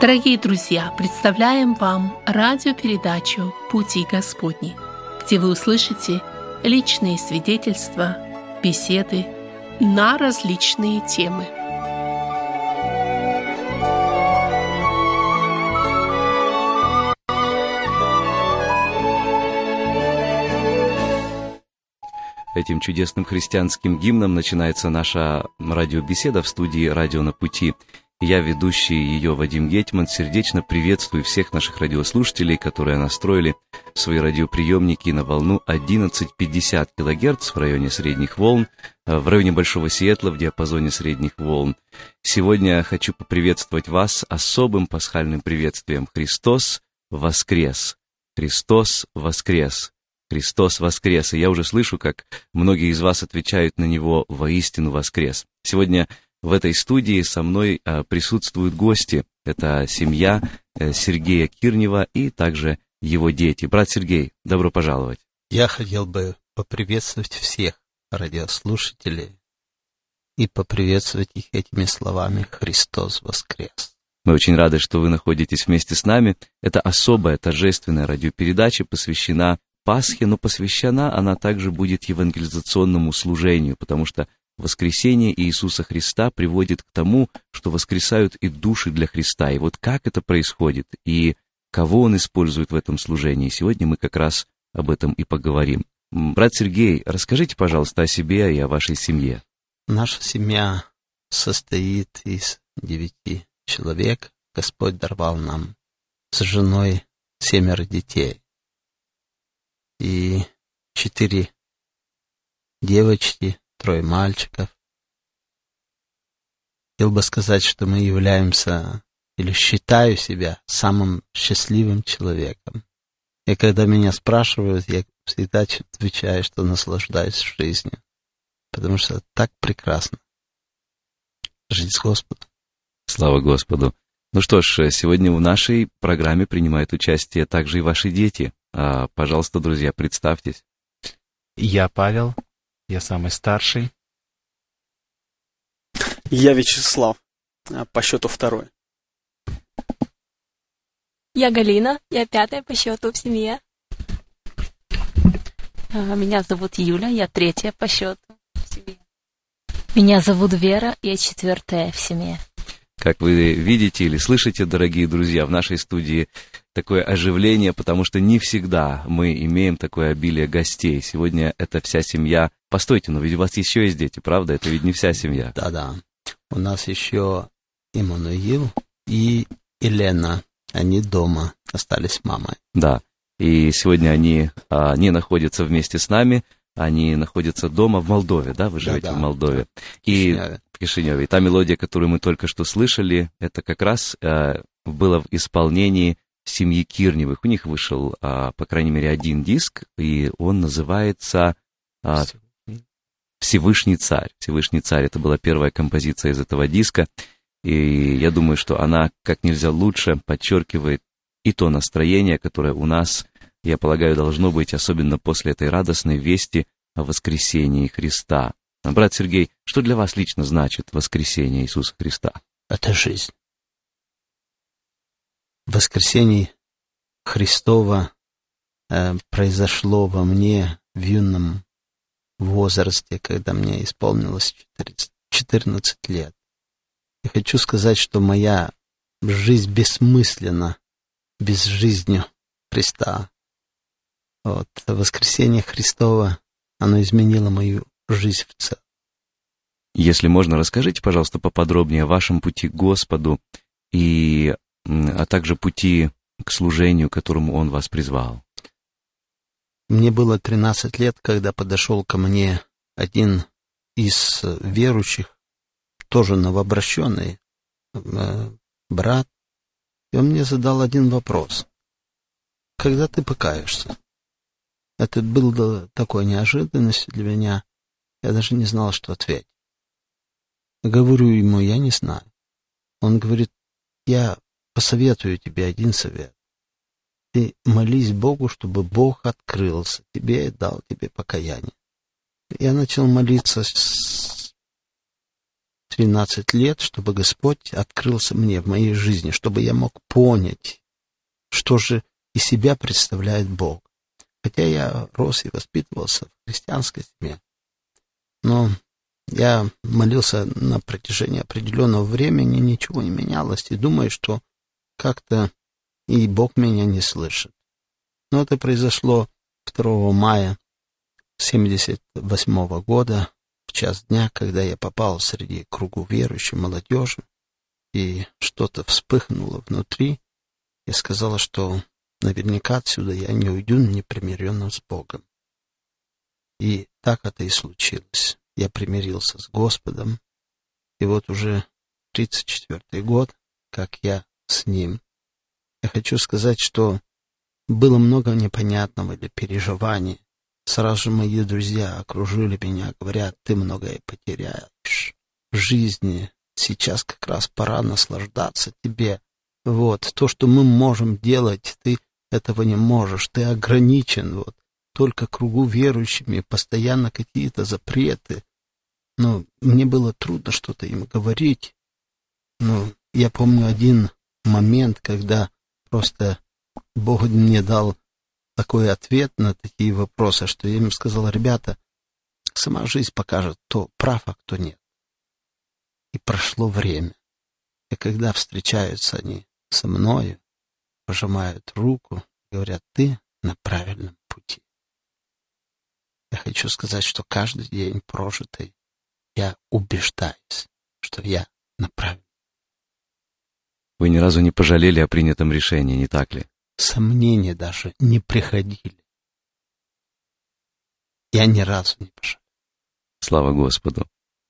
Дорогие друзья, представляем вам радиопередачу «Пути Господни», где вы услышите личные свидетельства, беседы на различные темы. Этим чудесным христианским гимном начинается наша радиобеседа в студии «Радио на пути». Я, ведущий ее Вадим Гетьман, сердечно приветствую всех наших радиослушателей, которые настроили свои радиоприемники на волну 1150 кГц в районе средних волн, в районе Большого Сиэтла в диапазоне средних волн. Сегодня хочу поприветствовать вас особым пасхальным приветствием. Христос воскрес! Христос воскрес! Христос воскрес, и я уже слышу, как многие из вас отвечают на него: воистину воскрес. Сегодня в этой студии со мной присутствуют гости. Это семья Сергея Кирнева и также его дети. Брат Сергей, добро пожаловать. Я хотел бы поприветствовать всех радиослушателей и поприветствовать их этими словами: «Христос воскрес». Мы очень рады, что вы находитесь вместе с нами. Это особая торжественная радиопередача посвящена Пасхе, но посвящена она также будет евангелизационному служению, потому что воскресение Иисуса Христа приводит к тому, что воскресают и души для Христа. И вот как это происходит, и кого Он использует в этом служении, сегодня мы как раз об этом и поговорим. Брат Сергей, расскажите, пожалуйста, о себе и о вашей семье. Наша семья состоит из 9 человек. Господь даровал нам с женой 7 детей. И 4 девочки, 3 мальчиков. Хотел бы сказать, что мы являемся, или считаю себя, самым счастливым человеком. И когда меня спрашивают, я всегда отвечаю, что наслаждаюсь жизнью. Потому что так прекрасно жить с Господом. Слава Господу. Ну что ж, сегодня в нашей программе принимают участие также и ваши дети. Пожалуйста, друзья, представьтесь. Я Павел, я самый старший. Я Вячеслав, по счету 2. Я Галина, я 5 по счету в семье. Меня зовут Юля, я 3 по счету в семье. Меня зовут Вера, я 4 в семье. Как вы видите или слышите, дорогие друзья, в нашей студии такое оживление, потому что не всегда мы имеем такое обилие гостей. Сегодня это вся семья. Постойте, но ведь у вас еще есть дети, правда? Это ведь не вся семья. Да-да. У нас еще и Мануил, и Елена. Они дома остались с мамой. Да. И сегодня они не находятся вместе с нами. Они находятся дома в Молдове, да? Вы живете в Молдове. Да. И в Кишиневе. И та мелодия, которую мы только что слышали, это как раз было в исполнении семьи Кирневых. У них вышел, по крайней мере, 1 диск, и он называется «Всевышний царь». «Всевышний царь» — это была первая композиция из этого диска. И я думаю, что она как нельзя лучше подчеркивает и то настроение, которое у нас, я полагаю, должно быть, особенно после этой радостной вести о воскресении Христа. Брат Сергей, что для вас лично значит воскресение Иисуса Христа? Это жизнь. Воскресение Христова произошло во мне в юном возрасте, когда мне исполнилось 14 лет. Я хочу сказать, что моя жизнь бессмысленна без жизни Христа. Вот, воскресение Христово, оно изменило мою жизнь в целом. Если можно, расскажите, пожалуйста, поподробнее о вашем пути к Господу, а также пути к служению, к которому Он вас призвал. Мне было 13 лет, когда подошел ко мне один из верующих, тоже новообращенный брат, и он мне задал один вопрос: когда ты покаешься? Это было такой неожиданностью для меня. Я даже не знал, что ответить. Говорю ему: я не знаю. Он говорит: я посоветую тебе один совет. Ты молись Богу, чтобы Бог открылся тебе и дал тебе покаяние. Я начал молиться 13 лет, чтобы Господь открылся мне в моей жизни, чтобы я мог понять, что же из себя представляет Бог. Хотя я рос и воспитывался в христианской семье, но я молился на протяжении определенного времени, ничего не менялось, и думаю, что как-то и Бог меня не слышит. Но это произошло 2 мая 1978 года, в час дня, когда я попал среди кругу верующей молодежи, и что-то вспыхнуло внутри, и сказала, что наверняка отсюда я не уйду непримиренным с Богом. И так это и случилось. Я примирился с Господом, и вот уже 34-й год, как я с Ним. Я хочу сказать, что было много непонятного для переживаний. Сразу же мои друзья окружили меня, говорят, ты многое потеряешь в жизни. Сейчас как раз пора наслаждаться тебе. Вот, то, что мы можем делать, ты этого не можешь, ты ограничен, вот, только кругу верующими, постоянно какие-то запреты. Но мне было трудно что-то им говорить. Но я помню один момент, когда просто Бог мне дал такой ответ на такие вопросы, что я им сказал, ребята, сама жизнь покажет, кто прав, а кто нет. И прошло время. И когда встречаются они со мною, пожимают руку, говорят, ты на правильном пути. Я хочу сказать, что каждый день прожитый я убеждаюсь, что я на правильном. Вы ни разу не пожалели о принятом решении, не так ли? Сомнения даже не приходили. Я ни разу не пожалел. Слава Господу.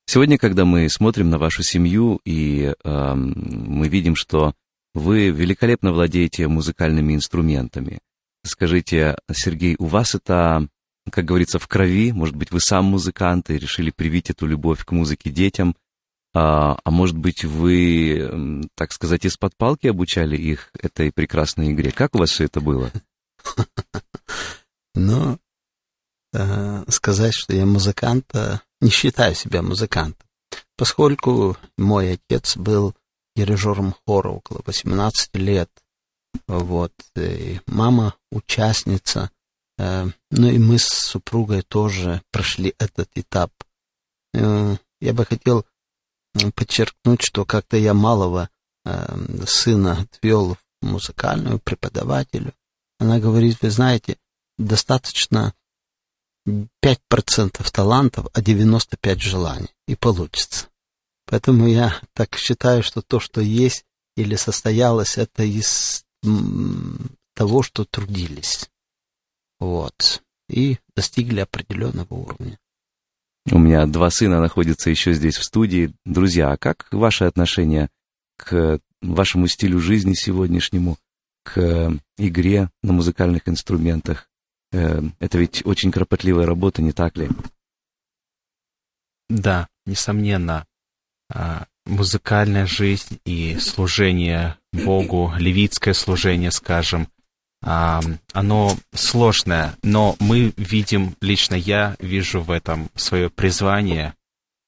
Сегодня, когда мы смотрим на вашу семью, и мы видим, что вы великолепно владеете музыкальными инструментами. Скажите, Сергей, у вас это, как говорится, в крови? Может быть, вы сам музыкант и решили привить эту любовь к музыке детям? А может быть, вы, так сказать, из-под палки обучали их этой прекрасной игре? Как у вас все это было? Ну, сказать, что я музыкант... Не считаю себя музыкантом, поскольку мой отец был дирижером хора около 18 лет, вот, и мама участница, ну и мы с супругой тоже прошли этот этап. Я бы хотел подчеркнуть, что как-то я малого сына отвел в музыкальную преподавателю, она говорит, вы знаете, достаточно 5% талантов, а 95% желаний. И получится. Поэтому я так считаю, что то, что есть или состоялось, это из того, что трудились. Вот. И достигли определенного уровня. У меня 2 сына находятся еще здесь, в студии. Друзья, а как ваше отношение к вашему стилю жизни сегодняшнему, к игре на музыкальных инструментах? Это ведь очень кропотливая работа, не так ли? Да, несомненно. Музыкальная жизнь и служение Богу, левитское служение, скажем, оно сложное, но мы видим, лично я вижу в этом свое призвание,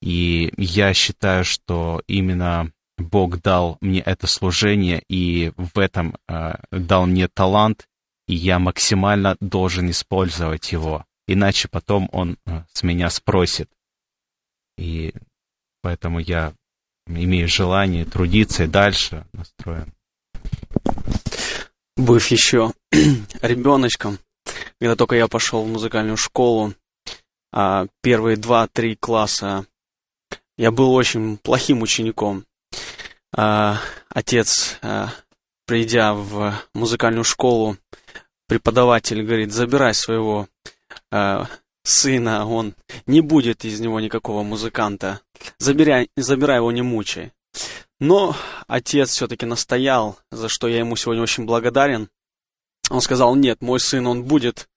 и я считаю, что именно Бог дал мне это служение, и в этом дал мне талант, и я максимально должен использовать его, иначе потом он с меня спросит. И поэтому я имею желание трудиться и дальше настроен. Быв еще ребеночком, когда только я пошел в музыкальную школу, первые 2-3 класса я был очень плохим учеником. Отец, придя в музыкальную школу, преподаватель говорит, забирай своего сына, он не будет из него никакого музыканта, забирай его, не мучай. Но отец все-таки настоял, за что я ему сегодня очень благодарен. Он сказал, нет, мой сын, он будет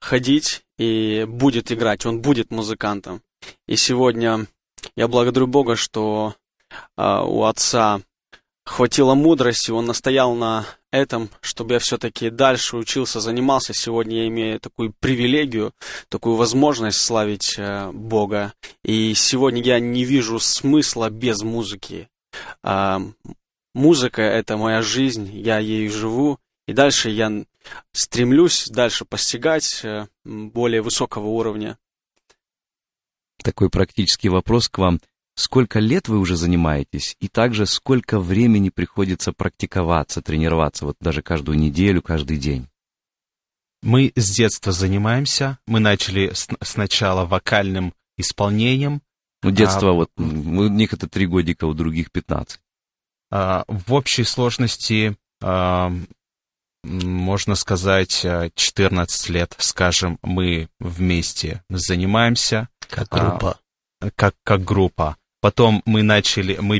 ходить и будет играть, он будет музыкантом. И сегодня я благодарю Бога, что у отца хватило мудрости, он настоял на этом, чтобы я все-таки дальше учился, занимался. Сегодня я имею такую привилегию, такую возможность славить Бога. И сегодня я не вижу смысла без музыки. Музыка — это моя жизнь, я ею живу. И дальше я стремлюсь дальше постигать более высокого уровня. Такой практический вопрос к вам. Сколько лет вы уже занимаетесь, и также сколько времени приходится практиковаться, тренироваться, вот даже каждую неделю, каждый день? Мы с детства занимаемся. Мы начали сначала вокальным исполнением. У детства вот, у них это 3 годика, у других 15. В общей сложности, можно сказать, 14 лет, скажем, мы вместе занимаемся. Как группа. Как группа. Потом мы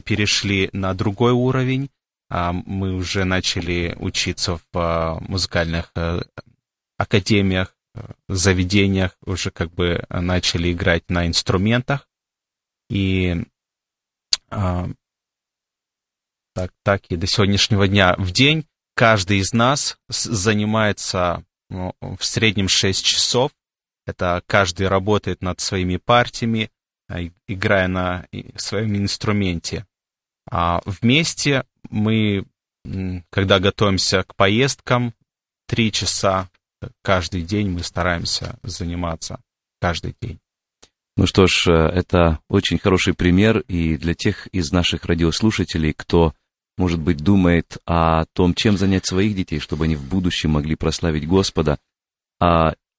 перешли на другой уровень, мы уже начали учиться в музыкальных академиях, заведениях, уже как бы начали играть на инструментах, и так и до сегодняшнего дня. В день каждый из нас занимается в среднем 6 часов, это каждый работает над своими партиями, играя на своем инструменте. А вместе мы, когда готовимся к поездкам, 3 часа каждый день мы стараемся заниматься каждый день. Ну что ж, это очень хороший пример и для тех из наших радиослушателей, кто, может быть, думает о том, чем занять своих детей, чтобы они в будущем могли прославить Господа.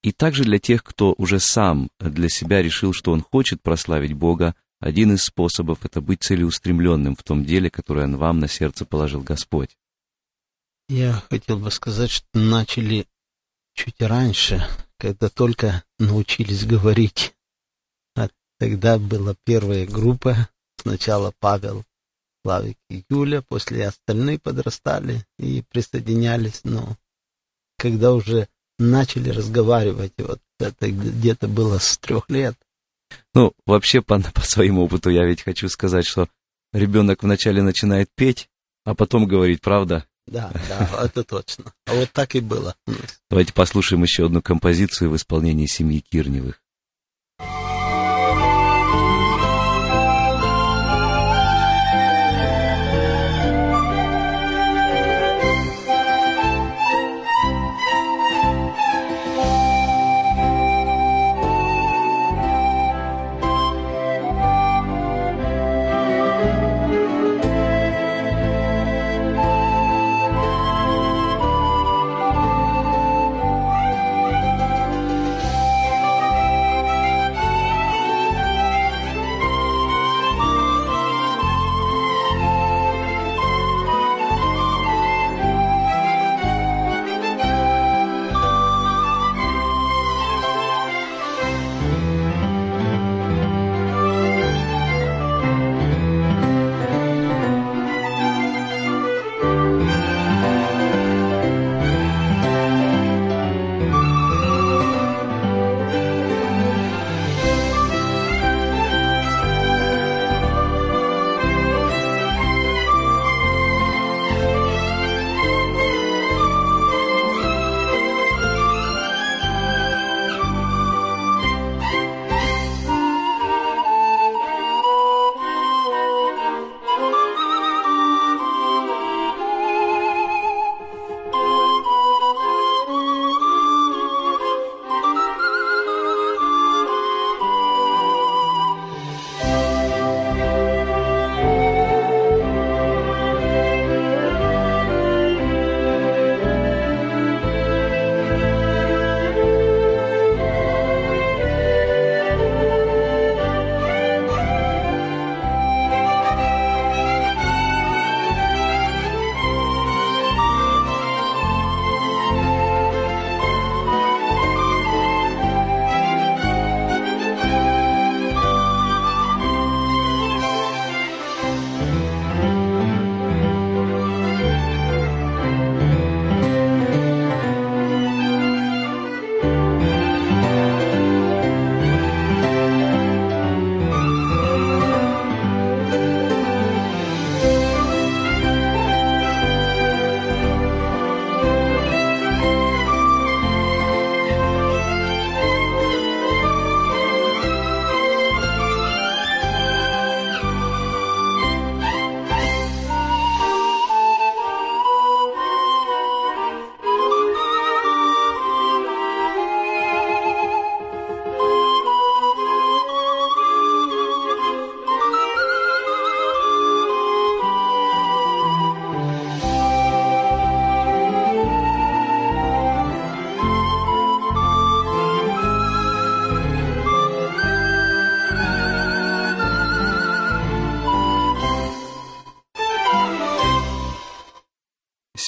И также для тех, кто уже сам для себя решил, что он хочет прославить Бога, один из способов — это быть целеустремленным в том деле, которое вам на сердце положил Господь. Я хотел бы сказать, что начали чуть раньше, когда только научились говорить. А тогда была первая группа, сначала Павел, Славик и Юля, после остальные подрастали и присоединялись, но когда уже начали разговаривать, вот это где-то было с 3 лет. Ну, вообще, по своему опыту я ведь хочу сказать, что ребенок вначале начинает петь, а потом говорить, правда? Да, это точно. А вот так и было. Давайте послушаем еще одну композицию в исполнении семьи Кирневых.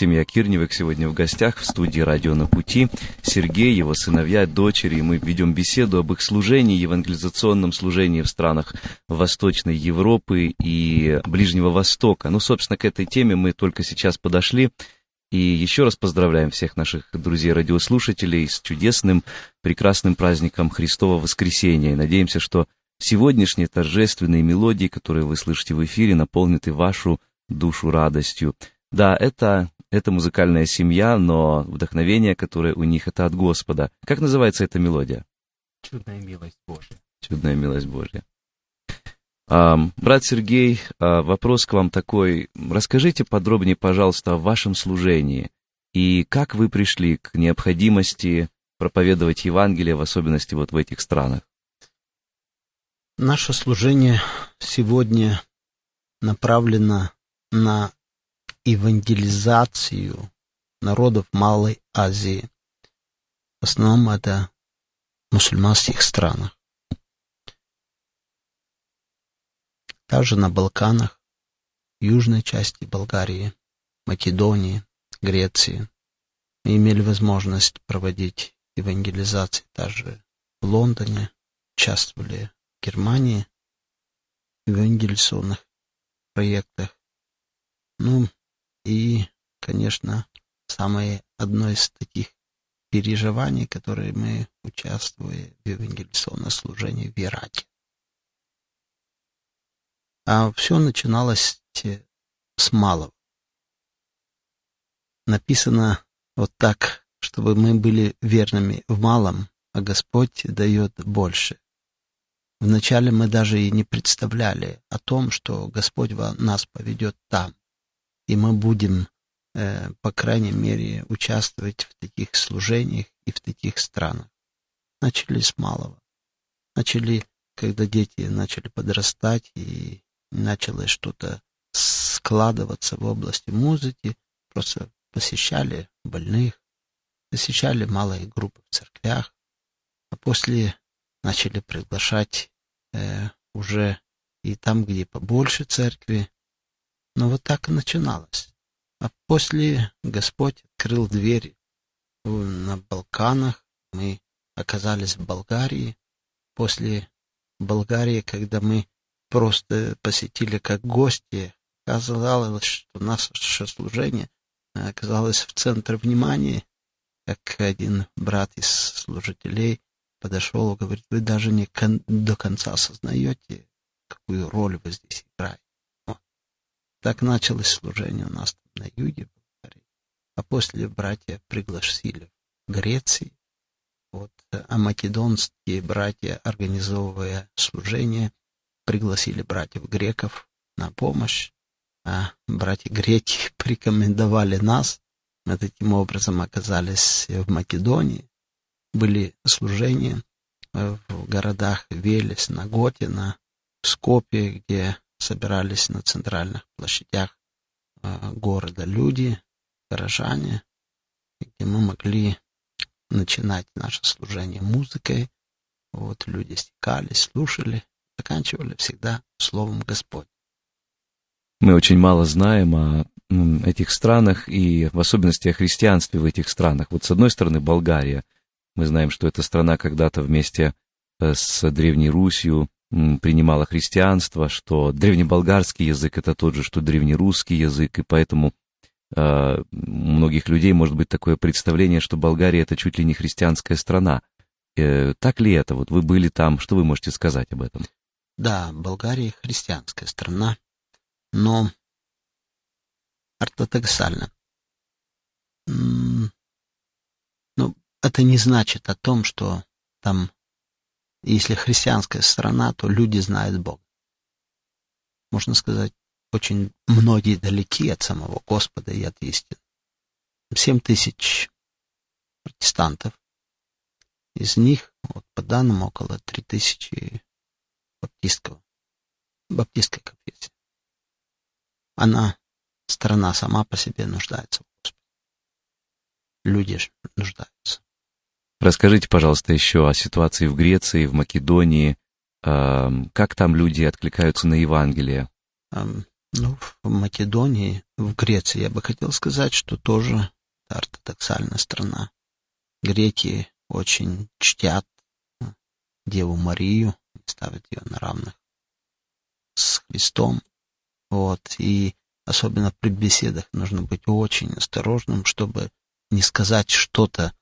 Семья Кирневых сегодня в гостях в студии «Радио на пути». Сергей, его сыновья, дочери. И мы ведем беседу об их служении, евангелизационном служении в странах Восточной Европы и Ближнего Востока. Ну, собственно, к этой теме мы только сейчас подошли. И еще раз поздравляем всех наших друзей-радиослушателей с чудесным, прекрасным праздником Христова Воскресения. И надеемся, что сегодняшние торжественные мелодии, которые вы слышите в эфире, наполнят и вашу душу радостью. Да, это музыкальная семья, но вдохновение, которое у них, это от Господа. Как называется эта мелодия? «Чудная милость Божья». «Чудная милость Божья». Брат Сергей, вопрос к вам такой. Расскажите подробнее, пожалуйста, о вашем служении и как вы пришли к необходимости проповедовать Евангелие, в особенности вот в этих странах. Наше служение сегодня направлено на евангелизацию народов Малой Азии. В основном это в мусульманских странах. Также на Балканах, южной части Болгарии, Македонии, Греции. Мы имели возможность проводить евангелизации даже в Лондоне, участвовали в Германии в евангелизационных проектах. Ну, и, конечно, самое одно из таких переживаний, которые мы участвуем в евангелизационном служении в Ираке. А все начиналось с малого. Написано вот так, чтобы мы были верными в малом, а Господь дает больше. Вначале мы даже и не представляли о том, что Господь нас поведет там. И мы будем, по крайней мере, участвовать в таких служениях и в таких странах. Начали с малого. Начали, когда дети начали подрастать, и началось что-то складываться в области музыки. Просто посещали больных, посещали малые группы в церквях. А после начали приглашать уже и там, где побольше церкви. Но вот так и начиналось. А после Господь открыл двери на Балканах. Мы оказались в Болгарии. После Болгарии, когда мы просто посетили как гости, оказалось, что наше служение оказалось в центре внимания. Как один брат из служителей подошел и говорит: вы даже не до конца осознаете, какую роль вы здесь играете. Так началось служение у нас на юге Болгарии, а после братья пригласили в Греции, а македонские братья, организовывая служение, пригласили братьев греков на помощь, а братья греки порекомендовали нас, мы таким образом оказались в Македонии, были служения в городах Велес, Наготина, Скопье, где собирались на центральных площадях города люди, горожане, где мы могли начинать наше служение музыкой. Люди стекались, слушали, заканчивали всегда словом Господь. Мы очень мало знаем о этих странах и в особенности о христианстве в этих странах. С одной стороны, Болгария. Мы знаем, что эта страна когда-то вместе с Древней Русью принимала христианство, что древнеболгарский язык — это тот же, что древнерусский язык, и поэтому у многих людей может быть такое представление, что Болгария — это чуть ли не христианская страна. Так ли это? Вы были там, что вы можете сказать об этом? Да, Болгария — христианская страна, но ортодоксально. Но это не значит о том, что там... Если христианская страна, то люди знают Бога. Можно сказать, очень многие далеки от самого Господа и от истины. 7 тысяч протестантов. Из них, по данным, около 3 тысячи баптистской конфессии. Она, страна сама по себе, нуждается в Господе. Люди же нуждаются. Расскажите, пожалуйста, еще о ситуации в Греции, в Македонии. Как там люди откликаются на Евангелие? Ну, в Македонии, в Греции я бы хотел сказать, что тоже ортодоксальная страна. Греки очень чтят Деву Марию, ставят ее на равных с Христом. Вот. И особенно при беседах нужно быть очень осторожным, чтобы не сказать что-то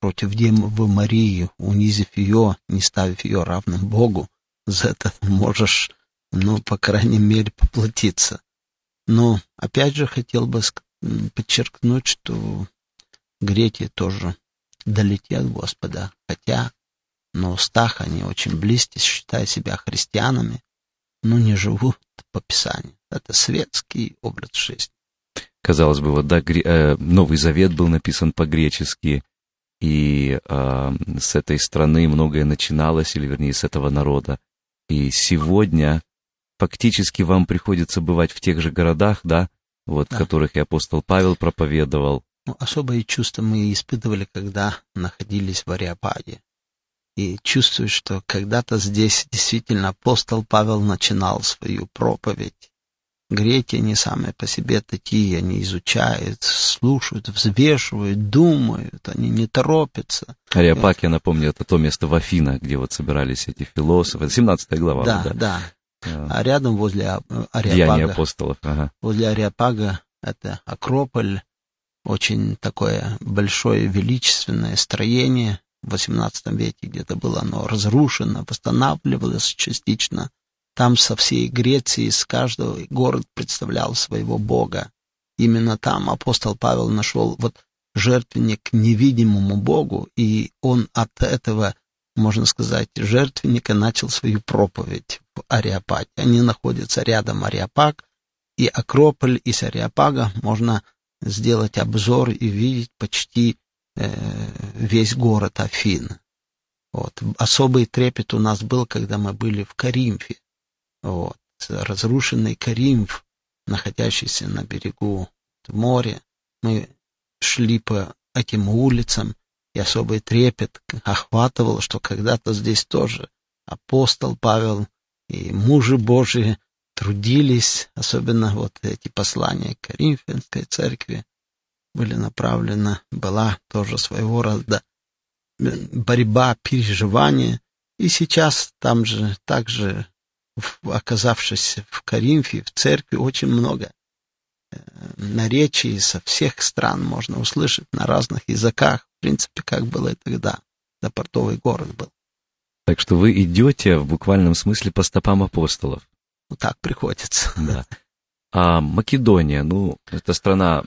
против Девы Марии, унизив ее, не ставив ее равным Богу. За это можешь, по крайней мере, поплатиться. Но, опять же, хотел бы подчеркнуть, что греки тоже далеки от Господа, хотя на устах они очень близки, считая себя христианами, но не живут по Писанию. Это светский образ жизни. Казалось бы, Новый Завет был написан по-гречески, и с этой страны многое начиналось, или вернее, с этого народа. И сегодня фактически вам приходится бывать в тех же городах, в которых и апостол Павел проповедовал. Особые чувства мы испытывали, когда находились в Ареопаге. И чувствую, что когда-то здесь действительно апостол Павел начинал свою проповедь. Греки, они сами по себе такие, они изучают, слушают, взвешивают, думают, они не торопятся. Ареопаг, я напомню, это то место в Афинах, где собирались эти философы, 17 глава. Да. А рядом возле Ареопага. Деяния апостолов, Возле Ареопага это Акрополь, очень такое большое величественное строение. В 18 веке где-то было оно разрушено, восстанавливалось частично. Там со всей Греции, с каждого город представлял своего Бога. Именно там апостол Павел нашел жертвенник невидимому Богу, и он от этого, можно сказать, жертвенника начал свою проповедь в Ареопаге. Они находятся рядом Ареопаг, и Акрополь, и с Ареопага можно сделать обзор и видеть почти весь город Афин. Особый трепет у нас был, когда мы были в Коринфе. Разрушенный Коринф, находящийся на берегу моря. Мы шли по этим улицам, и особый трепет охватывал, что когда-то здесь тоже апостол Павел и мужи Божии трудились, особенно эти послания к Коринфянской церкви были направлены, была тоже своего рода борьба, переживания. И сейчас там же также, оказавшись в Коринфе, в церкви, очень много наречий со всех стран можно услышать на разных языках, в принципе, как было и тогда, да, портовый город был. Так что вы идете в буквальном смысле по стопам апостолов. Так приходится. Да. А Македония, это страна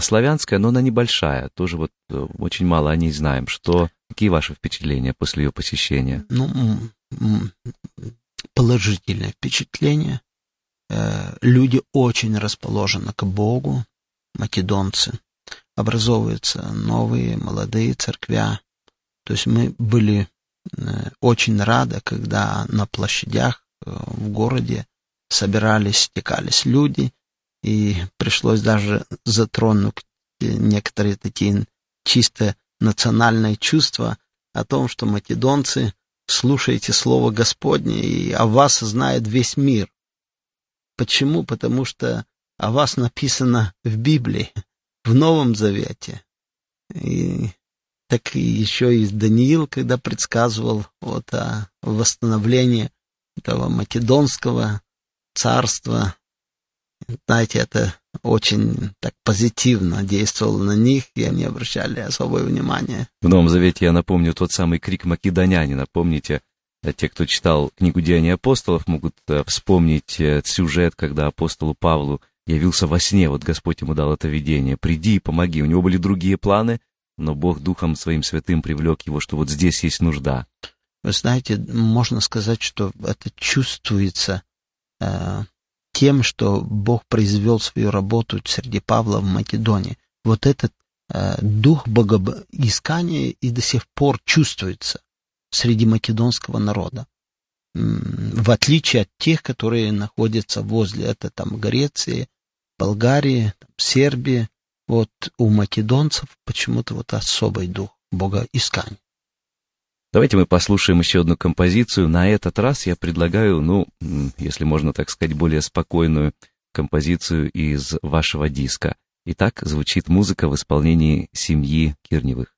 славянская, но она небольшая, тоже очень мало о ней знаем. Какие ваши впечатления после ее посещения? Положительное впечатление. Люди очень расположены к Богу, македонцы. Образовываются новые, молодые церквя. То есть мы были очень рады, когда на площадях в городе собирались, стекались люди, и пришлось даже затронуть некоторые такие чисто национальные чувства о том, что македонцы, слушайте слово Господне, и о вас знает весь мир. Почему? Потому что о вас написано в Библии, в Новом Завете. И так еще и Даниил, когда предсказывал о восстановлении этого македонского царства, знаете, это очень так позитивно действовало на них, и они обращали особое внимание. В Новом Завете, я напомню, тот самый крик македонянина. Помните, те, кто читал книгу «Деяния апостолов», могут вспомнить сюжет, когда апостолу Павлу явился во сне, Господь ему дал это видение: «Приди и помоги». У него были другие планы, но Бог Духом Своим Святым привлек его, что здесь есть нужда. Вы знаете, можно сказать, что это чувствуется тем, что Бог произвел свою работу среди Павла в Македонии. Этот дух богоискания и до сих пор чувствуется среди македонского народа, в отличие от тех, которые находятся возле, Греции, Болгарии, Сербии. У македонцев почему-то особый дух богоискания. Давайте мы послушаем еще одну композицию. На этот раз я предлагаю, если можно так сказать, более спокойную композицию из вашего диска. Итак, звучит музыка в исполнении семьи Кирневых.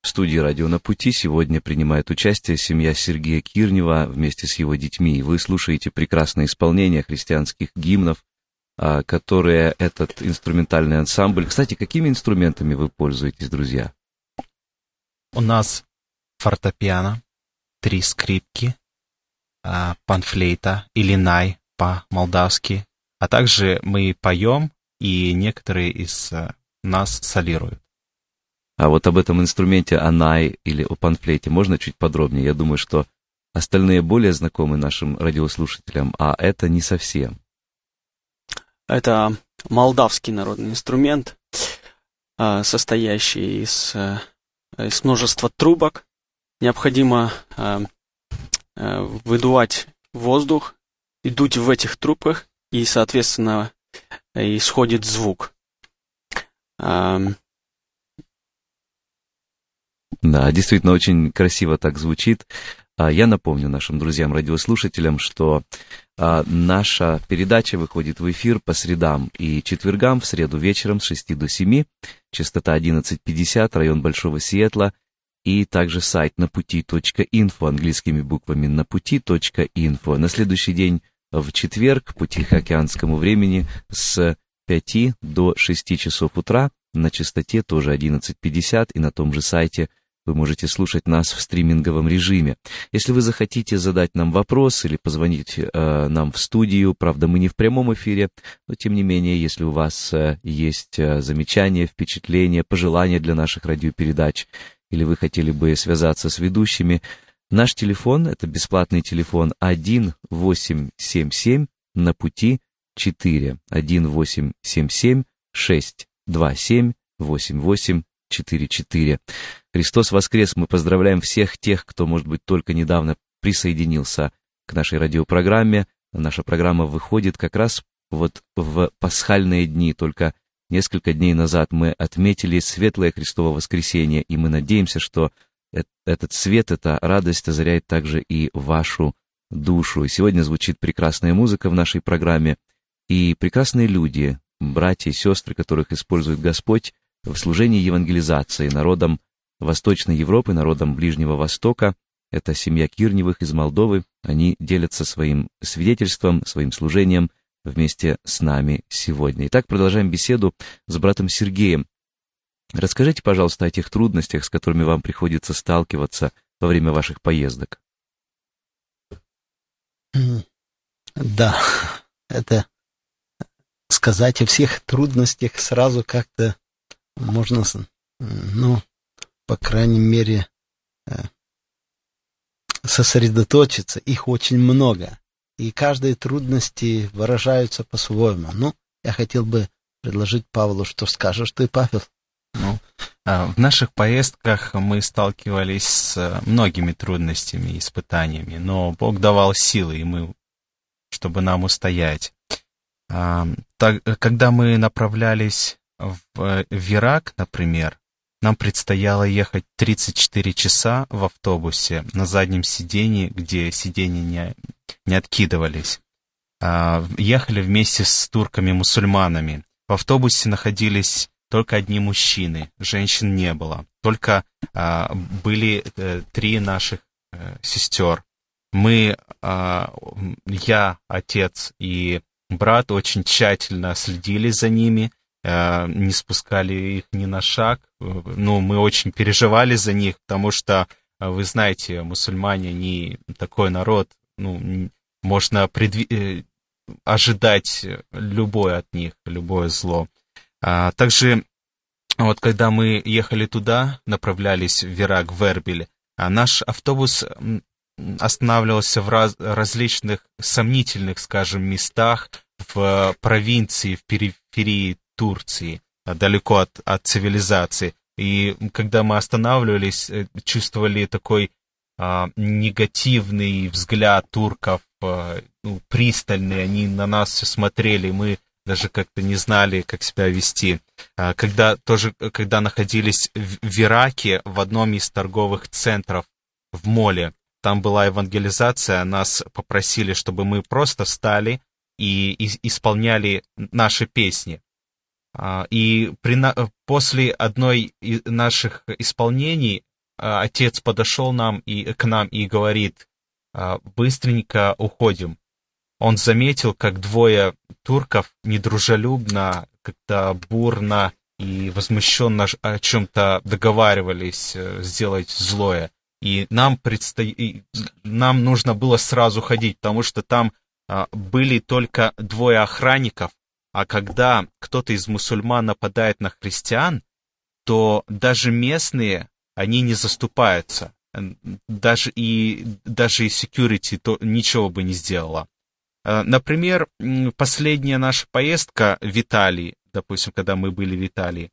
В студии «Радио на пути» сегодня принимает участие семья Сергея Кирнева вместе с его детьми. Вы слушаете прекрасное исполнение христианских гимнов, которые этот инструментальный ансамбль... Кстати, какими инструментами вы пользуетесь, друзья? У нас фортепиано, 3 скрипки, панфлейта или най по-молдавски, а также мы поем, и некоторые из нас солируют. А вот об этом инструменте анай или о панфлейте можно чуть подробнее? Я думаю, что остальные более знакомы нашим радиослушателям, а это не совсем. Это молдавский народный инструмент, состоящий из множества трубок. Необходимо выдувать воздух, и дуть в этих трубках, и, соответственно, исходит звук. Да, действительно, очень красиво так звучит. Я напомню нашим друзьям-радиослушателям, что наша передача выходит в эфир по средам и четвергам, в среду вечером с 6 до 7, частота 11.50, район Большого Сиэтла, и также сайт напути.инфо, английскими буквами напути.инфо. На следующий день, в четверг, по тихоокеанскому времени, с 5 до 6 часов утра, на частоте тоже 11.50, и на том же сайте вы можете слушать нас в стриминговом режиме. Если вы захотите задать нам вопрос или позвонить нам в студию, правда, мы не в прямом эфире, но тем не менее, если у вас есть замечания, впечатления, пожелания для наших радиопередач, или вы хотели бы связаться с ведущими, наш телефон, это бесплатный телефон 1877 на пути 4, 1877 627 8844. Христос воскрес! Мы поздравляем всех тех, кто, может быть, только недавно присоединился к нашей радиопрограмме. Наша программа выходит как раз вот в пасхальные дни, только несколько дней назад мы отметили светлое Христово воскресение, и мы надеемся, что этот свет, эта радость озаряет также и вашу душу. И сегодня звучит прекрасная музыка в нашей программе, и прекрасные люди, братья и сестры, которых использует Господь в служении евангелизации народам Восточной Европы, народам Ближнего Востока. Это семья Кирневых из Молдовы. Они делятся своим свидетельством, своим служением вместе с нами сегодня. Итак, продолжаем беседу с братом Сергеем. Расскажите, пожалуйста, о тех трудностях, с которыми вам приходится сталкиваться во время ваших поездок. Да, это сказать о всех трудностях сразу как-то можно, ну, по крайней мере, сосредоточиться. Их очень много, и каждые трудности выражаются по-своему. Ну, я хотел бы предложить Павлу, что скажешь ты, Павел? Ну, в наших поездках мы сталкивались с многими трудностями и испытаниями, но Бог давал силы, и мы, чтобы нам устоять. Когда мы направлялись в Ирак, например, нам предстояло ехать 34 часа в автобусе на заднем сидении, где сиденья не откидывались. Ехали вместе с турками-мусульманами. В автобусе находились только одни мужчины, женщин не было. Только были три наших сестер. Я, отец и брат очень тщательно следили за ними, не спускали их ни на шаг. Ну, мы очень переживали за них, потому что, вы знаете, мусульмане, не такой народ, ну, можно ожидать любое от них, любое зло. Также, вот когда мы ехали туда, направлялись в Ирак, в Эрбиль, наш автобус останавливался в различных сомнительных, скажем, местах в провинции, в периферии Турции, далеко от цивилизации. И когда мы останавливались, чувствовали такой негативный взгляд турков, пристальный, они на нас все смотрели, мы даже как-то не знали, как себя вести. Когда находились в Ираке, в одном из торговых центров в моле, там была евангелизация, нас попросили, чтобы мы просто встали и исполняли наши песни. И после одной из наших исполнений отец подошел к нам и говорит: быстренько уходим. Он заметил, как двое турков недружелюбно, как-то бурно и возмущенно о чем-то договаривались сделать злое. И нам нужно было сразу ходить, потому что там были только двое охранников. А когда кто-то из мусульман нападает на христиан, то даже местные, они не заступаются. Даже и security то ничего бы не сделало. Например, последняя наша поездка в Италии, допустим, когда мы были в Италии,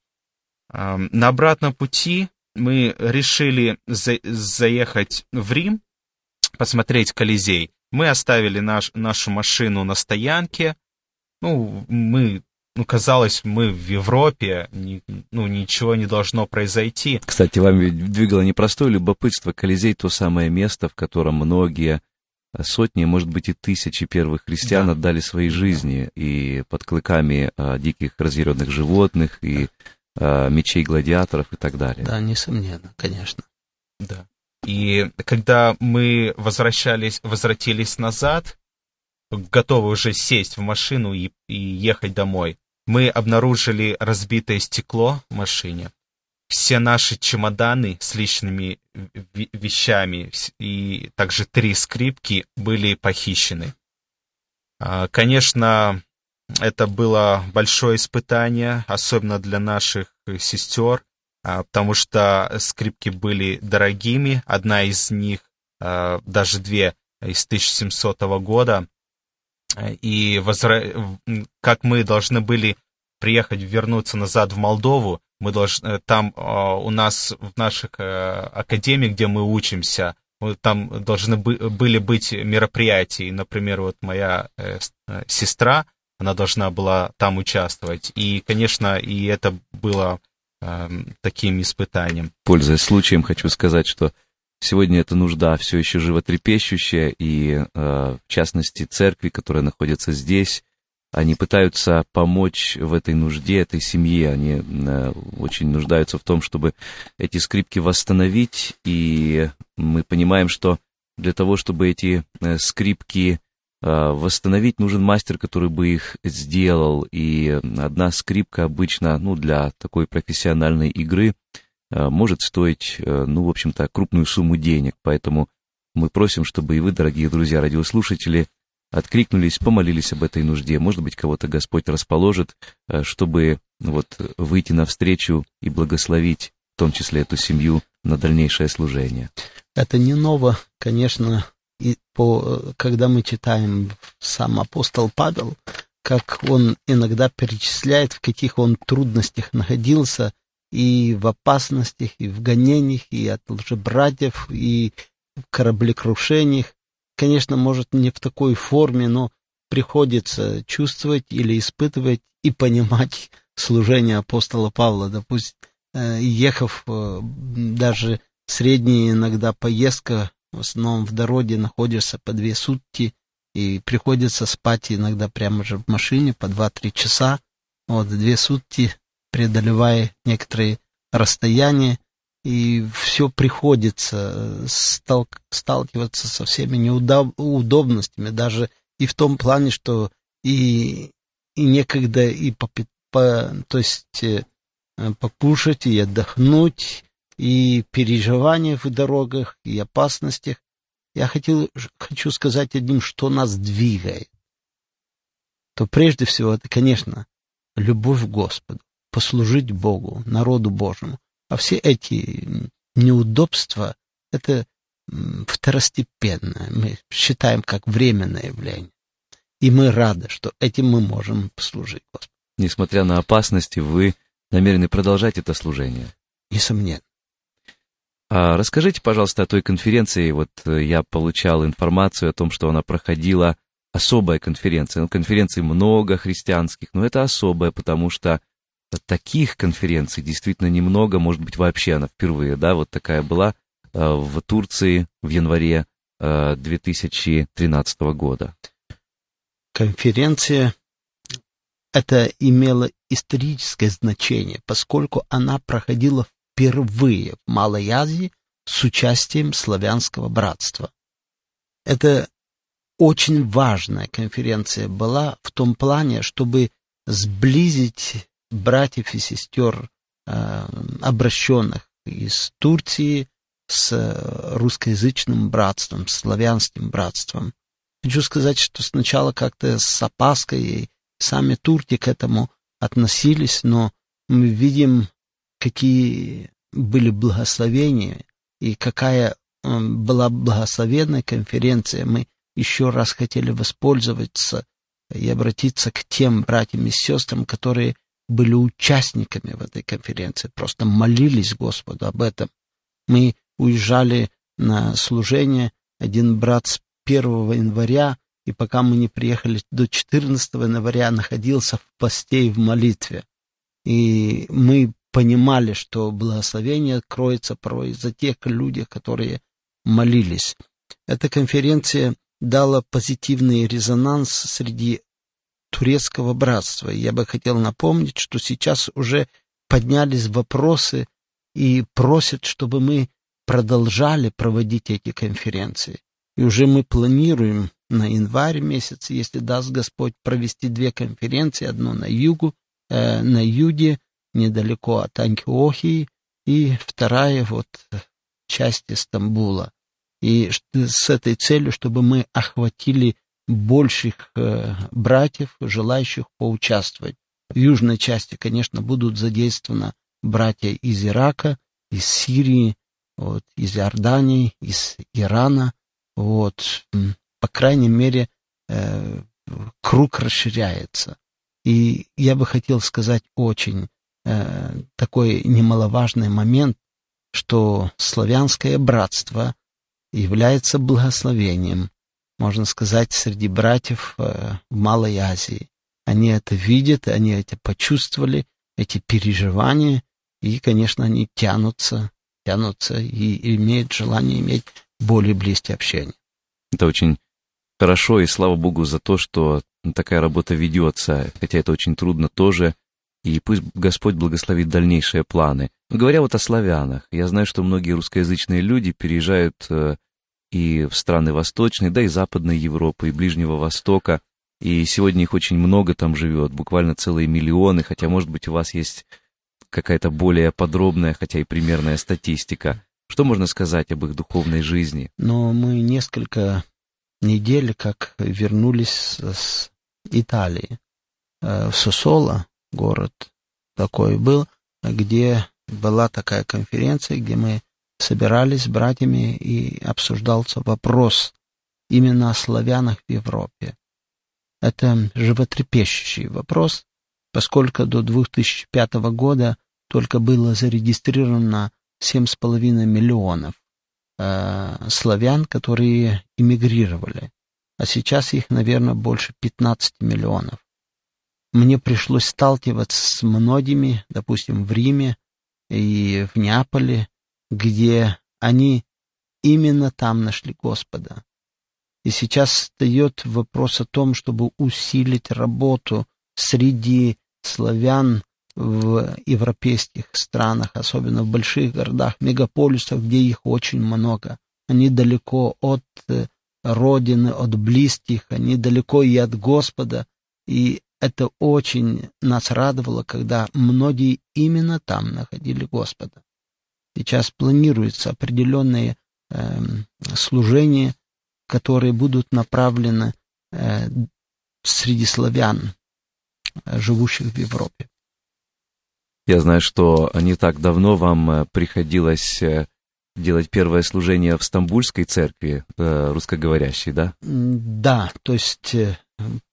на обратном пути мы решили заехать в Рим, посмотреть Колизей. Мы оставили нашу машину на стоянке. Ну, мы ну, казалось, мы в Европе, ну, ничего не должно произойти. Кстати, вами двигало непростое любопытство. Колизей — то самое место, в котором многие сотни, может быть, и тысячи первых христиан отдали свои жизни и под клыками диких разъяренных животных, и мечей гладиаторов и так далее. Да, несомненно, конечно. Да. И когда мы возвратились назад, готовы уже сесть в машину и ехать домой, мы обнаружили разбитое стекло в машине, все наши чемоданы с личными вещами и также 3 скрипки были похищены. Конечно, это было большое испытание, особенно для наших сестер, потому что скрипки были дорогими, одна из них, даже 2, из 1700 года. И как мы должны были вернуться назад в Молдову, мы должны, там у нас в наших академиях, где мы учимся, там должны были быть мероприятия. Например, вот моя сестра, она должна была там участвовать. И, конечно, и это было таким испытанием. Пользуясь случаем, хочу сказать, что сегодня эта нужда все еще животрепещущая, и, в частности, церкви, которые находятся здесь, они пытаются помочь в этой нужде, этой семье. Они очень нуждаются в том, чтобы эти скрипки восстановить, и мы понимаем, что для того, чтобы эти скрипки восстановить, нужен мастер, который бы их сделал. И одна скрипка обычно, ну, для такой профессиональной игры может стоить, ну, в общем-то, крупную сумму денег. Поэтому мы просим, чтобы и вы, дорогие друзья, радиослушатели, откликнулись, помолились об этой нужде. Может быть, кого-то Господь расположит, чтобы вот выйти навстречу и благословить, в том числе, эту семью на дальнейшее служение. Это не ново, конечно, и когда мы читаем сам апостол Павел, как он иногда перечисляет, в каких он трудностях находился, и в опасностях, и в гонениях, и от лжебратьев, и в кораблекрушениях. Конечно, может, не в такой форме, но приходится чувствовать или испытывать и понимать служение апостола Павла. Допустим, ехав даже средняя иногда поездка, в основном в дороге находишься по 2 сутки, и приходится спать иногда прямо же в машине по 2-3 часа, вот 2 сутки, преодолевая некоторые расстояния, и все приходится сталкиваться со всеми неудобностями, даже и в том плане, что и некогда и покушать, и отдохнуть, и переживания в дорогах, и опасностях. Я хочу сказать одним, что нас двигает. То прежде всего, это, конечно, любовь к Господу, послужить Богу, народу Божьему. А все эти неудобства — это второстепенное, мы считаем, как временное явление. И мы рады, что этим мы можем послужить Господу. Несмотря на опасности, вы намерены продолжать это служение? Несомненно. А расскажите, пожалуйста, о той конференции. Вот я получал информацию о том, что она проходила, особая конференция. Ну, конференций много христианских, но это особая, потому что таких конференций действительно немного, может быть, вообще она впервые, да, вот такая была в Турции в январе 2013 года. Конференция это имела историческое значение, поскольку она проходила впервые в Малой Азии с участием славянского братства. Это очень важная конференция была в том плане, чтобы сблизить братьев и сестер, обращенных из Турции, с русскоязычным братством, с славянским братством. Хочу сказать, что сначала как-то с опаской и сами турки к этому относились, но мы видим, какие были благословения и какая была благословенная конференция. Мы еще раз хотели воспользоваться и обратиться к тем братьям и сестрам, которые были участниками в этой конференции, просто молились Господу об этом. Мы уезжали на служение, один брат с 1 января, и и пока мы не приехали до 14 января, находился в посте и в молитве. И мы понимали, что благословение кроется порой за тех людей, которые молились. Эта конференция дала позитивный резонанс среди турецкого братства. Я бы хотел напомнить, что сейчас уже поднялись вопросы и просят, чтобы мы продолжали проводить эти конференции. И уже мы планируем на январь месяц, если даст Господь, провести 2 конференции, одну на юге, недалеко от Антиохии, и вторая вот части Стамбула. И с этой целью, чтобы мы охватили больших братьев, желающих поучаствовать. В южной части, конечно, будут задействованы братья из Ирака, из Сирии, вот, из Иордании, из Ирана. Вот. По крайней мере, круг расширяется. И я бы хотел сказать очень такой немаловажный момент, что славянское братство является благословением, можно сказать, среди братьев в Малой Азии. Они это видят, они это почувствовали, эти переживания, и, конечно, они тянутся и имеют желание иметь более близкие общения. Это очень хорошо, и слава Богу за то, что такая работа ведется, хотя это очень трудно тоже, и пусть Господь благословит дальнейшие планы. Говоря вот о славянах, я знаю, что многие русскоязычные люди переезжают и в страны Восточной, да и Западной Европы, и Ближнего Востока, и сегодня их очень много там живет, буквально целые миллионы, хотя, может быть, у вас есть какая-то более подробная, хотя и примерная статистика. Что можно сказать об их духовной жизни? Но мы несколько недель как вернулись с Италии, в Сосоло, город такой был, где была такая конференция, где мы собирались с братьями и обсуждался вопрос именно о славянах в Европе. Это животрепещущий вопрос, поскольку до 2005 года только было зарегистрировано 7,5 миллионов славян, которые эмигрировали, а сейчас их, наверное, больше 15 миллионов. Мне пришлось сталкиваться с многими, допустим, в Риме и в Неаполе, где они именно там нашли Господа. И сейчас встает вопрос о том, чтобы усилить работу среди славян в европейских странах, особенно в больших городах, мегаполисах, где их очень много. Они далеко от родины, от близких, они далеко и от Господа, и это очень нас радовало, когда многие именно там находили Господа. Сейчас планируются определенные служения, которые будут направлены среди славян, живущих в Европе. Я знаю, что не так давно вам приходилось делать первое служение в Стамбульской церкви, русскоговорящей, да? Да, то есть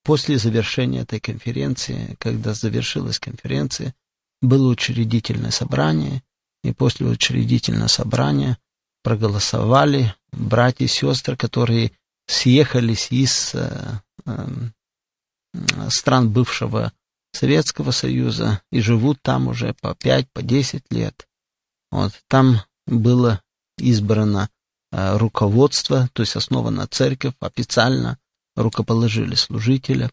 после завершения этой конференции, когда завершилась конференция, было учредительное собрание, и после учредительного собрания проголосовали братья и сестры, которые съехались из стран бывшего Советского Союза и живут там уже по 5-10 лет. Вот. Там было избрано руководство, то есть основана церковь, официально рукоположили служителя,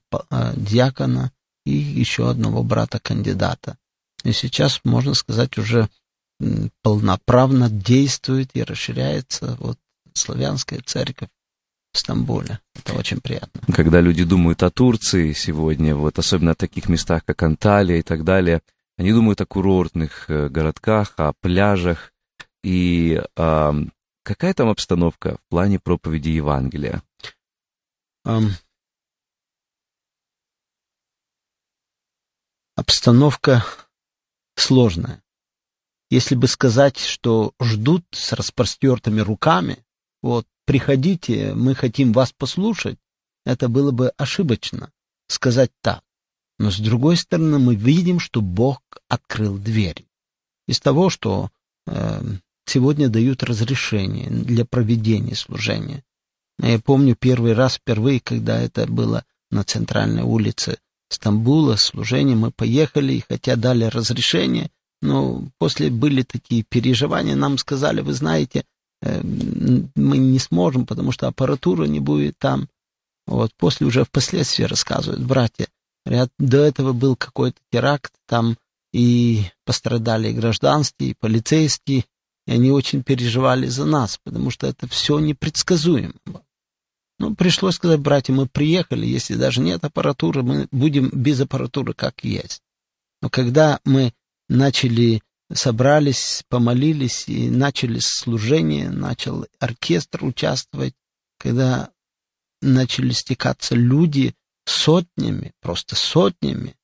диакона и еще одного брата-кандидата. И сейчас, можно сказать, уже полноправно действует и расширяется вот славянская церковь в Стамбуле. Это очень приятно. Когда люди думают о Турции сегодня, вот особенно о таких местах, как Анталия и так далее, они думают о курортных городках, о пляжах. И какая там обстановка в плане проповеди Евангелия? Обстановка сложная. Если бы сказать, что ждут с распростертыми руками, вот, приходите, мы хотим вас послушать, это было бы ошибочно сказать так. Но с другой стороны, мы видим, что Бог открыл двери. Из того, что сегодня дают разрешение для проведения служения, Я помню первый раз, впервые, когда это было на центральной улице Стамбула, служение, мы поехали, и хотя дали разрешение, но после были такие переживания, нам сказали, вы знаете, мы не сможем, потому что аппаратура не будет там. Вот, после уже впоследствии рассказывают братья. Говорят, до этого был какой-то теракт, там и пострадали и гражданские, и полицейские, и они очень переживали за нас, потому что это все непредсказуемо. Ну, пришлось сказать, братья, мы приехали, если даже нет аппаратуры, мы будем без аппаратуры, как есть. Но когда мы начали, собрались, помолились, и начали служение, начал оркестр участвовать, когда начали стекаться люди сотнями, просто сотнями,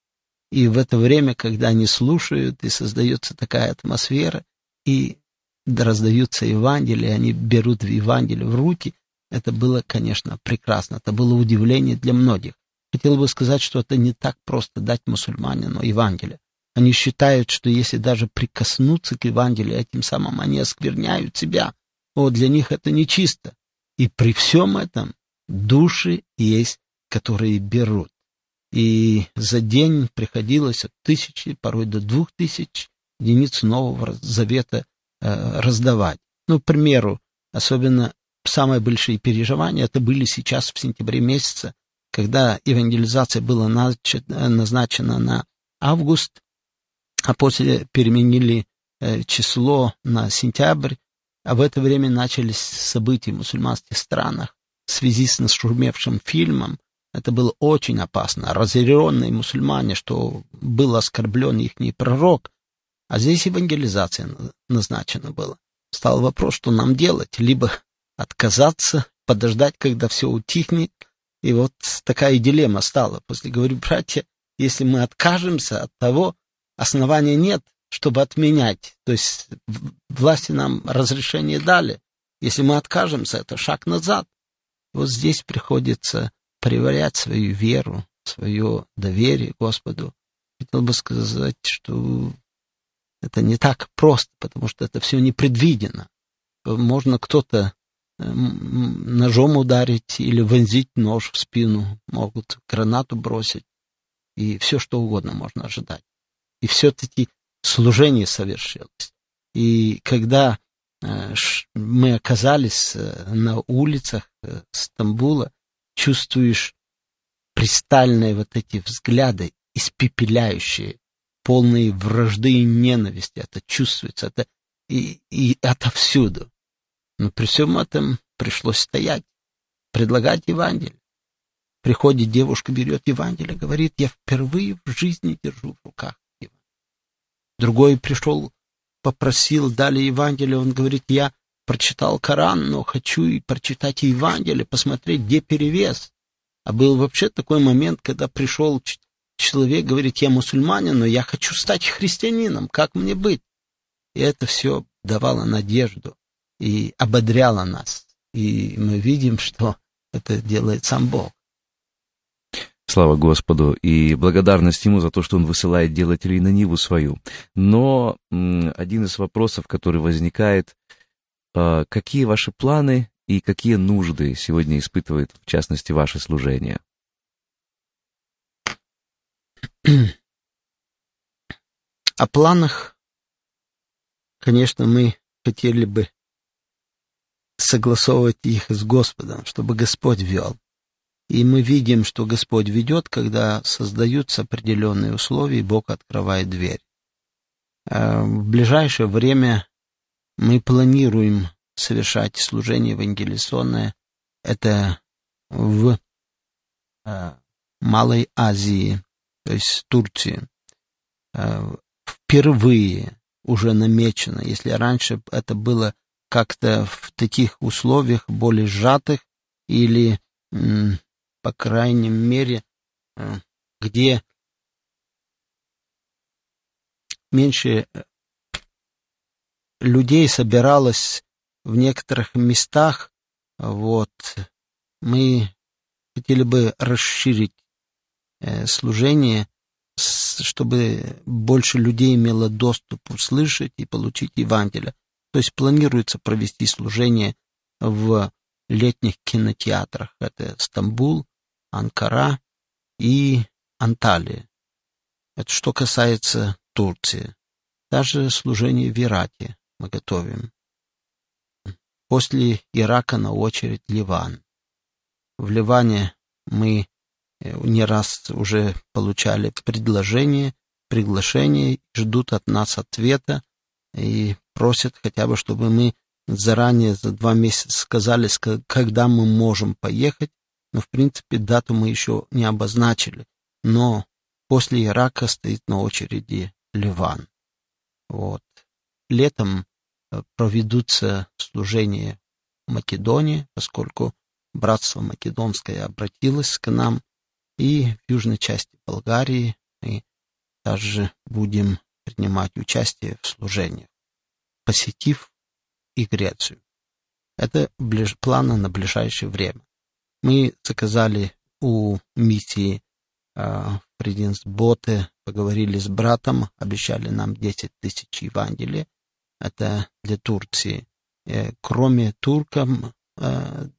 и в это время, когда они слушают, и создается такая атмосфера, и раздаются Евангелия, они берут Евангелие в руки, это было, конечно, прекрасно, это было удивление для многих. Хотел бы сказать, что это не так просто дать мусульманину Евангелие. Они считают, что если даже прикоснуться к Евангелию, этим самым они оскверняют себя. О, для них это нечисто. И при всем этом души есть, которые берут. И за день приходилось от 1000, порой до 2000 единиц Нового Завета раздавать. Ну, к примеру, особенно самые большие переживания, это были сейчас в сентябре месяце, когда евангелизация была назначена на август, а после переменили число на сентябрь, а в это время начались события в мусульманских странах в связи с нашумевшим фильмом. Это было очень опасно. Разъяренные мусульмане, что был оскорблен их пророк, а здесь евангелизация назначена была. Стал вопрос, что нам делать, либо отказаться, подождать, когда все утихнет, и вот такая дилемма стала. После говорю, братья, если мы откажемся от того, основания нет, чтобы отменять. То есть власти нам разрешение дали. Если мы откажемся, это шаг назад. Вот здесь приходится проверять свою веру, свое доверие Господу. Хотел бы сказать, что это не так просто, потому что это все непредвидено. Можно кто-то ножом ударить или вонзить нож в спину, могут гранату бросить, и все что угодно можно ожидать. И все-таки служение совершилось. И когда мы оказались на улицах Стамбула, чувствуешь пристальные вот эти взгляды, испепеляющие, полные вражды и ненависти. Это чувствуется, это и отовсюду. Но при всем этом пришлось стоять, предлагать Евангелие. Приходит девушка, берет Евангелие, говорит, я впервые в жизни держу в руках Евангелие. Другой пришел, попросил, дали Евангелие, он говорит, я прочитал Коран, но хочу и прочитать Евангелие, посмотреть, где перевес. А был вообще такой момент, когда пришел человек, говорит, я мусульманин, но я хочу стать христианином, как мне быть? И это все давало надежду и ободряло нас. И мы видим, что это делает сам Бог. Слава Господу и благодарность Ему за то, что Он высылает делателей на ниву свою. Но один из вопросов, который возникает, какие ваши планы и какие нужды сегодня испытывает, в частности, ваше служение? О планах, конечно, мы хотели бы согласовывать их с Господом, чтобы Господь вел. И мы видим, что Господь ведет, когда создаются определенные условия, и Бог открывает дверь. В ближайшее время мы планируем совершать служение евангелиционное. Это в Малой Азии, то есть Турции. Впервые уже намечено, если раньше это было как-то в таких условиях более сжатых или... по крайней мере, где меньше людей собиралось в некоторых местах, вот, мы хотели бы расширить служение, чтобы больше людей имело доступ услышать и получить Евангелие. То есть планируется провести служение в летних кинотеатрах. Это Стамбул, Анкара и Анталия. Это что касается Турции. Даже служение в Ираке мы готовим. После Ирака на очередь Ливан. В Ливане мы не раз уже получали приглашения, ждут от нас ответа и просят хотя бы, чтобы мы заранее за 2 месяца сказали, когда мы можем поехать. Но, в принципе, дату мы еще не обозначили. Но после Ирака стоит на очереди Ливан. Вот. Летом проведутся служения в Македонии, поскольку братство македонское обратилось к нам, и в южной части Болгарии мы также будем принимать участие в служениях, посетив и Грецию. Это планы на ближайшее время. Мы заказали у миссии в Приденсботе, поговорили с братом, обещали нам 10 тысяч евангелий. Это для Турции. Кроме туркам,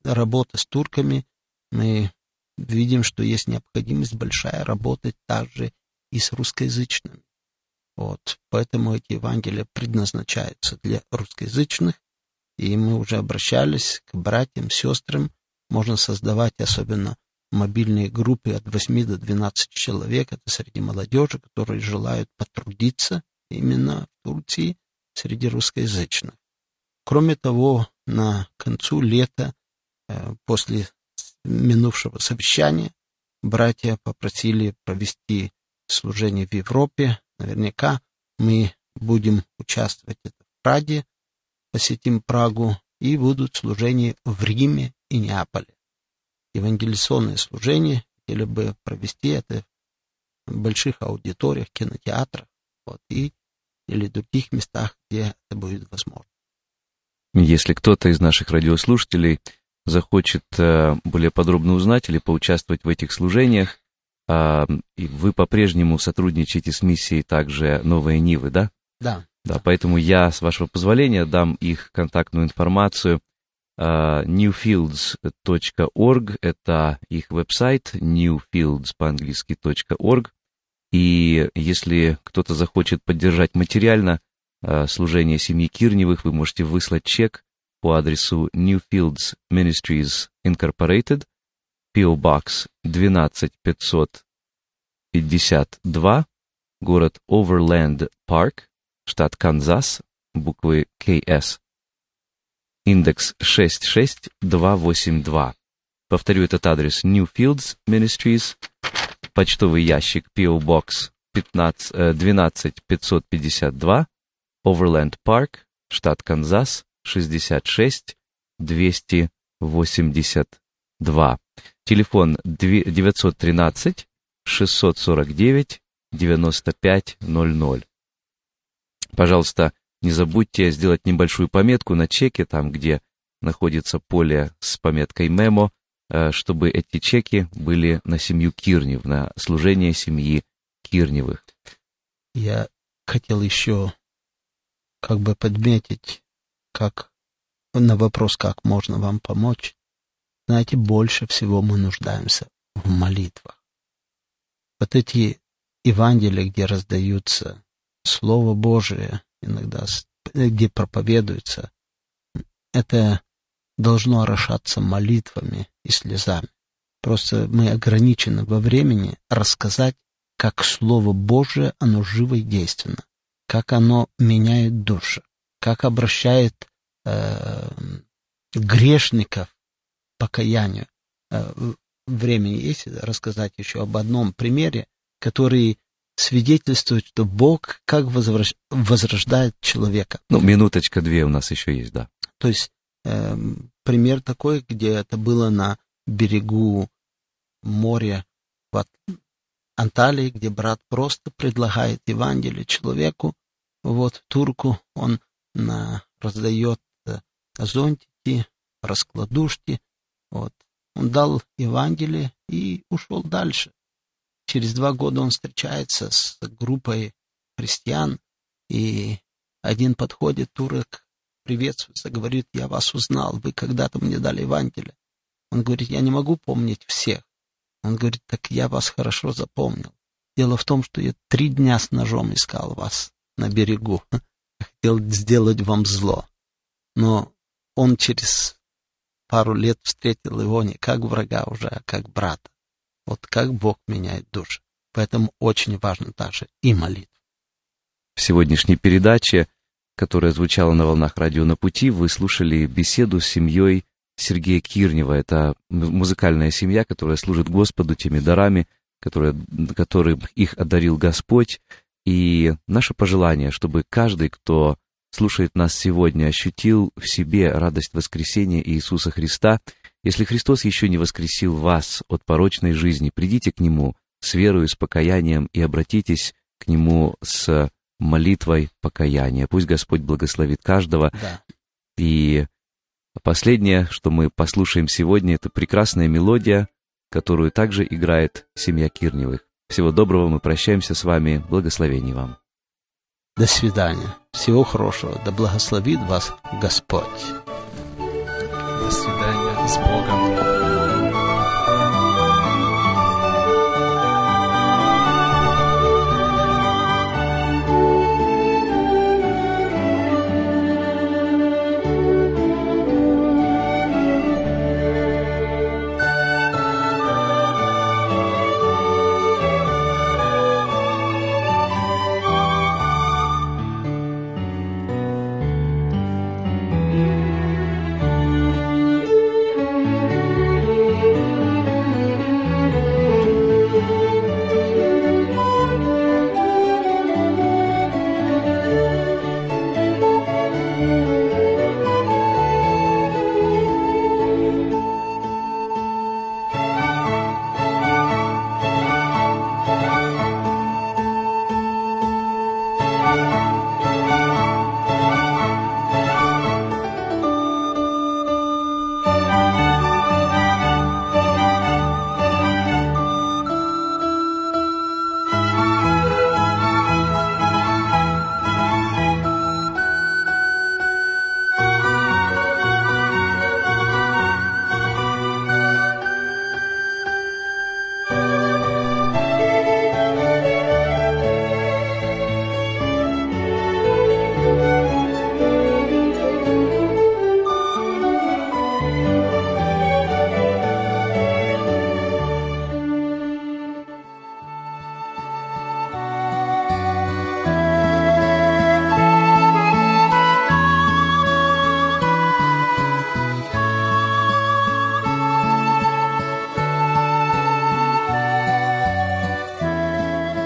работы с турками, мы видим, что есть необходимость большая работать также и с русскоязычными. Вот. Поэтому эти Евангелия предназначаются для русскоязычных, и мы уже обращались к братьям, сестрам. Можно создавать особенно мобильные группы от 8 до 12 человек. Это среди молодежи, которые желают потрудиться именно в Турции среди русскоязычных. Кроме того, на концу лета, после минувшего совещания, братья попросили провести служение в Европе. Наверняка мы будем участвовать в Праге, посетим Прагу, и будут служения в Риме и Неаполе. Евангелиционные служения хотели бы провести это в больших аудиториях, кинотеатрах, вот, или других местах, где это будет возможно. Если кто-то из наших радиослушателей захочет более подробно узнать или поучаствовать в этих служениях, вы по-прежнему сотрудничаете с миссией также «Новые Нивы», да? Да. Да, поэтому я, с вашего позволения, дам их контактную информацию. Newfields.org — это их веб-сайт, newfields по-английски .org. И если кто-то захочет поддержать материально служение семьи Кирневых, вы можете выслать чек по адресу Newfields Ministries Incorporated, P.O. Box 12552, город Overland Park, штат Канзас, буквы КС, индекс 66282. Повторю этот адрес: Newfields Ministries, почтовый ящик P.O. Box 12552, Overland Park, штат Канзас, 66282. Телефон 913-649-9500. Пожалуйста, не забудьте сделать небольшую пометку на чеке, там, где находится поле с пометкой «Мемо», чтобы эти чеки были на семью Кирнев, на служение семьи Кирневых. Я хотел еще подметить, на вопрос, как можно вам помочь. Знаете, больше всего мы нуждаемся в молитвах. Вот эти Евангелия, где раздаются Слово Божие, иногда где проповедуется, это должно орошаться молитвами и слезами. Просто мы ограничены во времени рассказать, как Слово Божие, оно живо и действенно, как оно меняет души, как обращает грешников к покаянию. Времени есть рассказать еще об одном примере, который свидетельствует, что Бог как возрождает человека. Ну, минуточка-две у нас еще есть, да. То есть пример такой, где это было на берегу моря в Анталии, где брат просто предлагает Евангелие человеку, вот турку, он раздает зонтики, раскладушки, вот. Он дал Евангелие и ушел дальше. Через 2 года он встречается с группой христиан, и один подходит турок приветствуется, говорит: я вас узнал, вы когда-то мне дали Евангелие. Он говорит: я не могу помнить всех. Он говорит: так я вас хорошо запомнил. Дело в том, что я 3 дня с ножом искал вас на берегу. Хотел сделать вам зло. Но он через пару лет встретил его не как врага уже, а как брата. Вот как Бог меняет души. Поэтому очень важна также и молитва. В сегодняшней передаче, которая звучала на волнах радио «На пути», вы слушали беседу с семьей Сергея Кирнева. Это музыкальная семья, которая служит Господу теми дарами, которым их одарил Господь. И наше пожелание, чтобы каждый, кто слушает нас сегодня, ощутил в себе радость воскресения Иисуса Христа. Если Христос еще не воскресил вас от порочной жизни, придите к Нему с верою, с покаянием и обратитесь к Нему с молитвой покаяния. Пусть Господь благословит каждого. Да. И последнее, что мы послушаем сегодня, это прекрасная мелодия, которую также играет семья Кирневых. Всего доброго, мы прощаемся с вами. Благословений вам. До свидания. Всего хорошего. Да благословит вас Господь. До свидания. С Богом.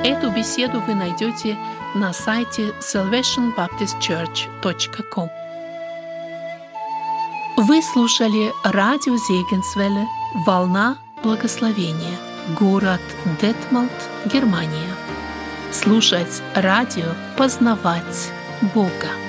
Эту беседу вы найдете на сайте salvationbaptistchurch.com. Вы слушали радио Зегенсвелле «Волна благословения», город Детмольд, Германия. Слушать радио, познавать Бога.